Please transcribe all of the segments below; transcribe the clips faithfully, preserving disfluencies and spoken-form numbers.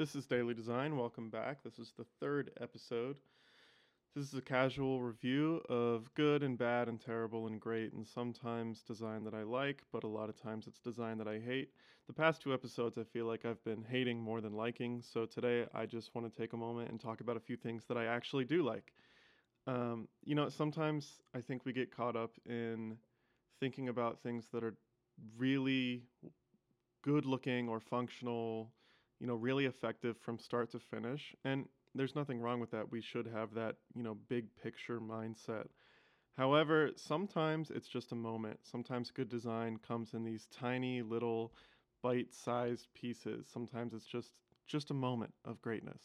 This is Daily Design. Welcome back. This is the third episode. This is a casual review of good and bad and terrible and great and sometimes design that I like, but a lot of times it's design that I hate. The past two episodes I feel like I've been hating more than liking, so today I just want to take a moment and talk about a few things that I actually do like. Um, you know, sometimes I think we get caught up in thinking about things that are really good looking or functional, you know, really effective from start to finish. And there's nothing wrong with that. We should have that, you know, big picture mindset. However, sometimes it's just a moment. Sometimes good design comes in these tiny little bite-sized pieces. Sometimes it's just, just a moment of greatness.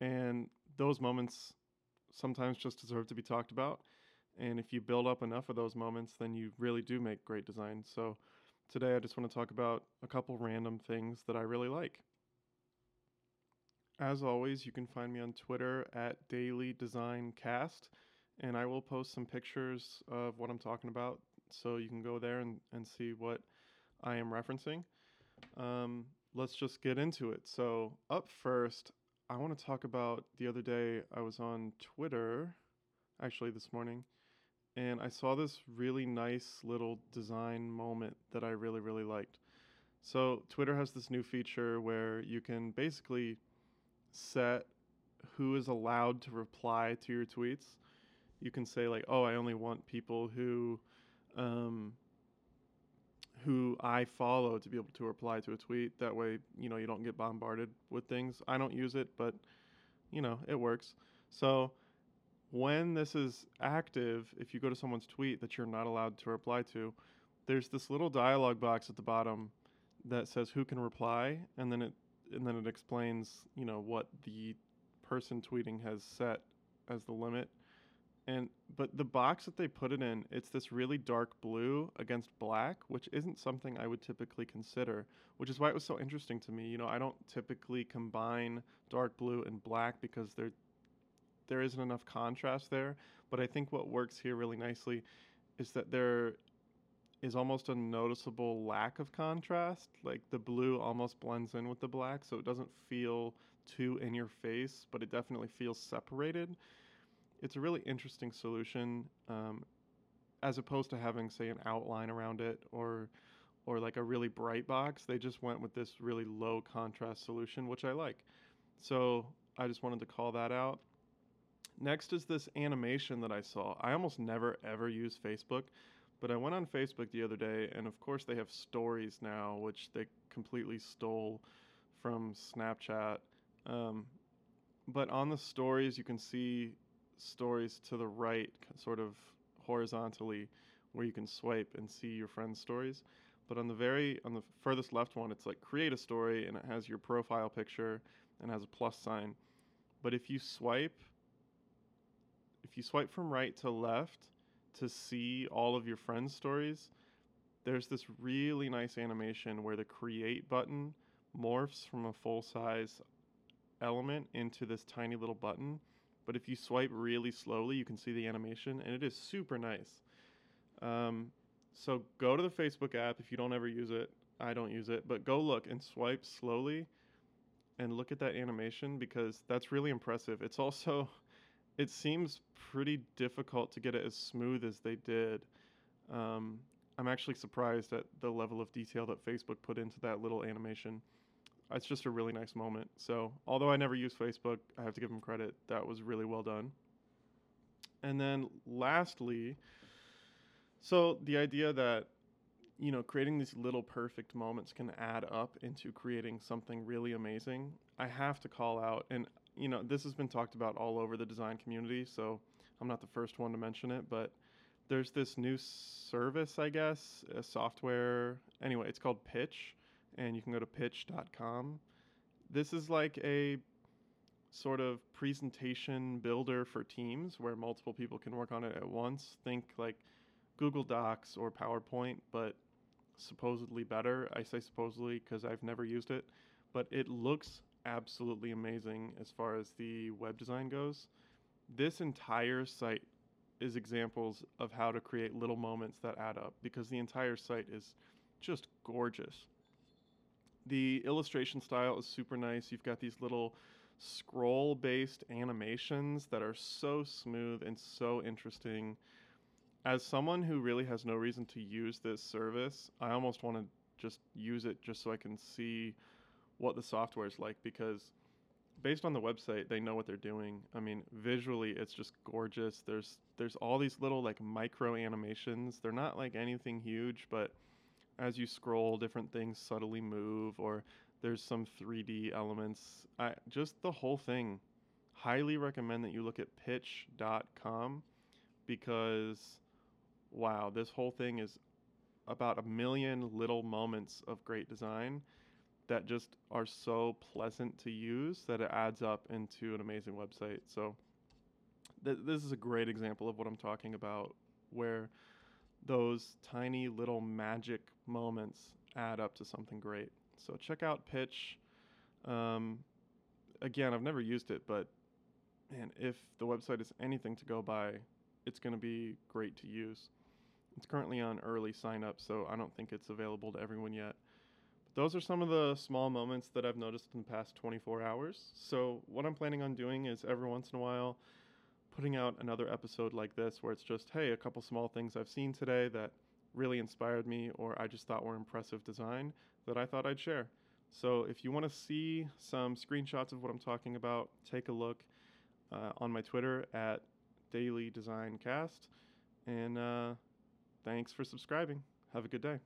And those moments sometimes just deserve to be talked about. And if you build up enough of those moments, then you really do make great design. So today I just want to talk about a couple random things that I really like. As always, you can find me on Twitter at Daily Design Cast, and I will post some pictures of what I'm talking about, so you can go there and, and see what I am referencing. Um, let's just get into it. So up first, I want to talk about the other day I was on Twitter, actually this morning, and I saw this really nice little design moment that I really, really liked. So Twitter has this new feature where you can basically set who is allowed to reply to your tweets. You can say like, oh, I only want people who um, who I follow to be able to reply to a tweet. That way, you know, you don't get bombarded with things. I don't use it, but, you know, it works. So when this is active, if you go to someone's tweet that you're not allowed to reply to, there's this little dialog box at the bottom that says who can reply, and then it and then it explains, you know, what the person tweeting has set as the limit. And but the box that they put it in, it's this really dark blue against black, which isn't something I would typically consider, which is why it was so interesting to me. You know, I don't typically combine dark blue and black because there there isn't enough contrast there. But I think what works here really nicely is that there is almost a noticeable lack of contrast. Like the blue almost blends in with the black, so it doesn't feel too in your face, but it definitely feels separated. It's a really interesting solution, um, as opposed to having, say, an outline around it or or like a really bright box. They just went with this really low contrast solution, which I like. So I just wanted to call that out. Next is this animation that I saw. I almost never ever use Facebook, but I went on Facebook the other day, and of course they have stories now, which they completely stole from Snapchat. Um, but on the stories, you can see stories to the right, sort of horizontally, where you can swipe and see your friends' stories. But on the very, on the furthest left one, it's like create a story, and it has your profile picture and has a plus sign. But if you swipe, if you swipe from right to left, to see all of your friends' stories, there's this really nice animation where the create button morphs from a full-size element into this tiny little button. But if you swipe really slowly, you can see the animation, and it is super nice. Um, so go to the Facebook app if you don't ever use it. I don't use it, but go look and swipe slowly and look at that animation, because that's really impressive. It's also... it seems pretty difficult to get it as smooth as they did. Um, I'm actually surprised at the level of detail that Facebook put into that little animation. It's just a really nice moment. So although I never use Facebook, I have to give them credit. That was really well done. And then lastly, so the idea that, you know, creating these little perfect moments can add up into creating something really amazing, I have to call out, and you know, this has been talked about all over the design community, so I'm not the first one to mention it, but there's this new service, I guess, a software. Anyway, it's called Pitch, and you can go to pitch dot com. This is like a sort of presentation builder for teams where multiple people can work on it at once. Think like Google Docs or PowerPoint, but supposedly better. I say supposedly because I've never used it, but it looks absolutely amazing as far as the web design goes. This entire site is examples of how to create little moments that add up, because the entire site is just gorgeous. The illustration style is super nice. You've got these little scroll-based animations that are so smooth and so interesting. As someone who really has no reason to use this service, I almost want to just use it just so I can see what the software is like, because based on the website, they know what they're doing. I mean, visually, it's just gorgeous. There's there's all these little like micro animations. They're not like anything huge, but as you scroll, different things subtly move, or there's some three D elements. I, just the whole thing. Highly recommend that you look at pitch dot com, because wow, this whole thing is about a million little moments of great design that just are so pleasant to use that it adds up into an amazing website. So th- this is a great example of what I'm talking about, where those tiny little magic moments add up to something great. So check out Pitch. Um, again, I've never used it, but man, if the website is anything to go by, it's going to be great to use. It's currently on early sign up, so I don't think it's available to everyone yet. But those are some of the small moments that I've noticed in the past twenty-four hours. So what I'm planning on doing is every once in a while putting out another episode like this, where it's just, hey, a couple small things I've seen today that really inspired me or I just thought were impressive design that I thought I'd share. So if you want to see some screenshots of what I'm talking about, take a look uh, on my Twitter at Daily Design Cast. And uh, thanks for subscribing. Have a good day.